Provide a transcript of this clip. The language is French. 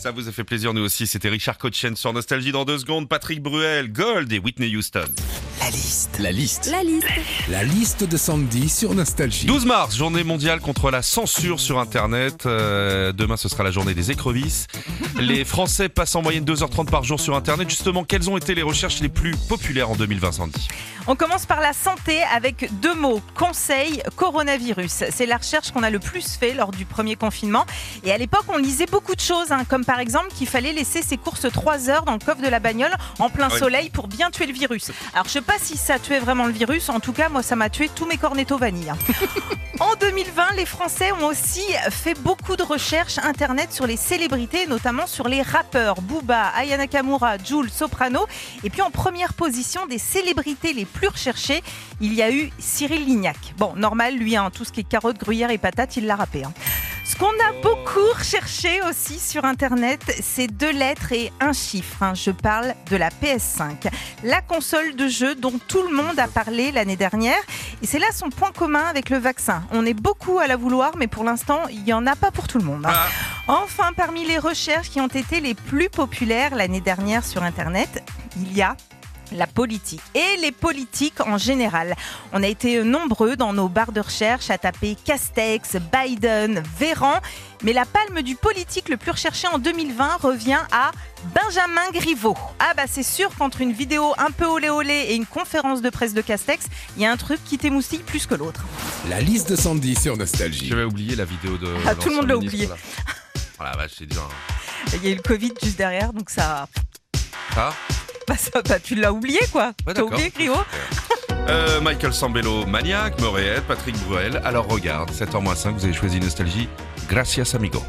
Ça vous a fait plaisir, nous aussi. C'était Richard Coachen sur Nostalgie. Dans 2 secondes, Patrick Bruel, Gold et Whitney Houston. La liste. La liste. La liste. La liste de Sandy sur Nostalgie. 12 mars, journée mondiale contre la censure sur Internet. Demain, ce sera la journée des écrevisses. Les Français passent en moyenne 2h30 par jour sur Internet. Justement, quelles ont été les recherches les plus populaires en 2020, Sandy ? On commence par la santé avec 2 mots. Conseil, coronavirus. C'est la recherche qu'on a le plus fait lors du premier confinement. Et à l'époque, on lisait beaucoup de choses, hein, comme par exemple qu'il fallait laisser ses courses 3 heures dans le coffre de la bagnole en plein soleil pour bien tuer le virus. Alors, je sais pas si ça tuait vraiment le virus. En tout cas, moi, ça m'a tué tous mes cornettos vanille. En 2020, les Français ont aussi fait beaucoup de recherches Internet sur les célébrités, notamment sur les rappeurs Booba, Aya Nakamura, Jul, Soprano. Et puis en première position des célébrités les plus recherchées, il y a eu Cyril Lignac. Bon, normal, lui, hein, tout ce qui est carottes, gruyères et patates, il l'a râpé. Hein. Ce qu'on a beaucoup recherché aussi sur Internet, c'est 2 lettres et 1 chiffre. Hein. Je parle de la PS5, la console de jeu dont tout le monde a parlé l'année dernière. Et c'est là son point commun avec le vaccin. On est beaucoup à la vouloir, mais pour l'instant, il n'y en a pas pour tout le monde. Hein. Enfin, parmi les recherches qui ont été les plus populaires l'année dernière sur Internet, il y a la politique et les politiques en général. On a été nombreux dans nos barres de recherche à taper Castex, Biden, Véran, mais la palme du politique le plus recherché en 2020 revient à Benjamin Griveaux. Ah bah c'est sûr qu'entre une vidéo un peu olé olé et une conférence de presse de Castex, il y a un truc qui t'émoustille plus que l'autre. La liste de Sandy sur Nostalgie. J'avais oublié la vidéo de... Ah, tout le monde l'a oublié. Voilà, bah, c'est bien. Il y a eu le Covid juste derrière, donc ça... Ah Bah, tu l'as oublié quoi, ouais, t'as oublié Griveaux. Michael Sambello, Maniac, Moréel, Patrick Bruel. Alors regarde, 7h-5, vous avez choisi Nostalgie. Gracias amigo.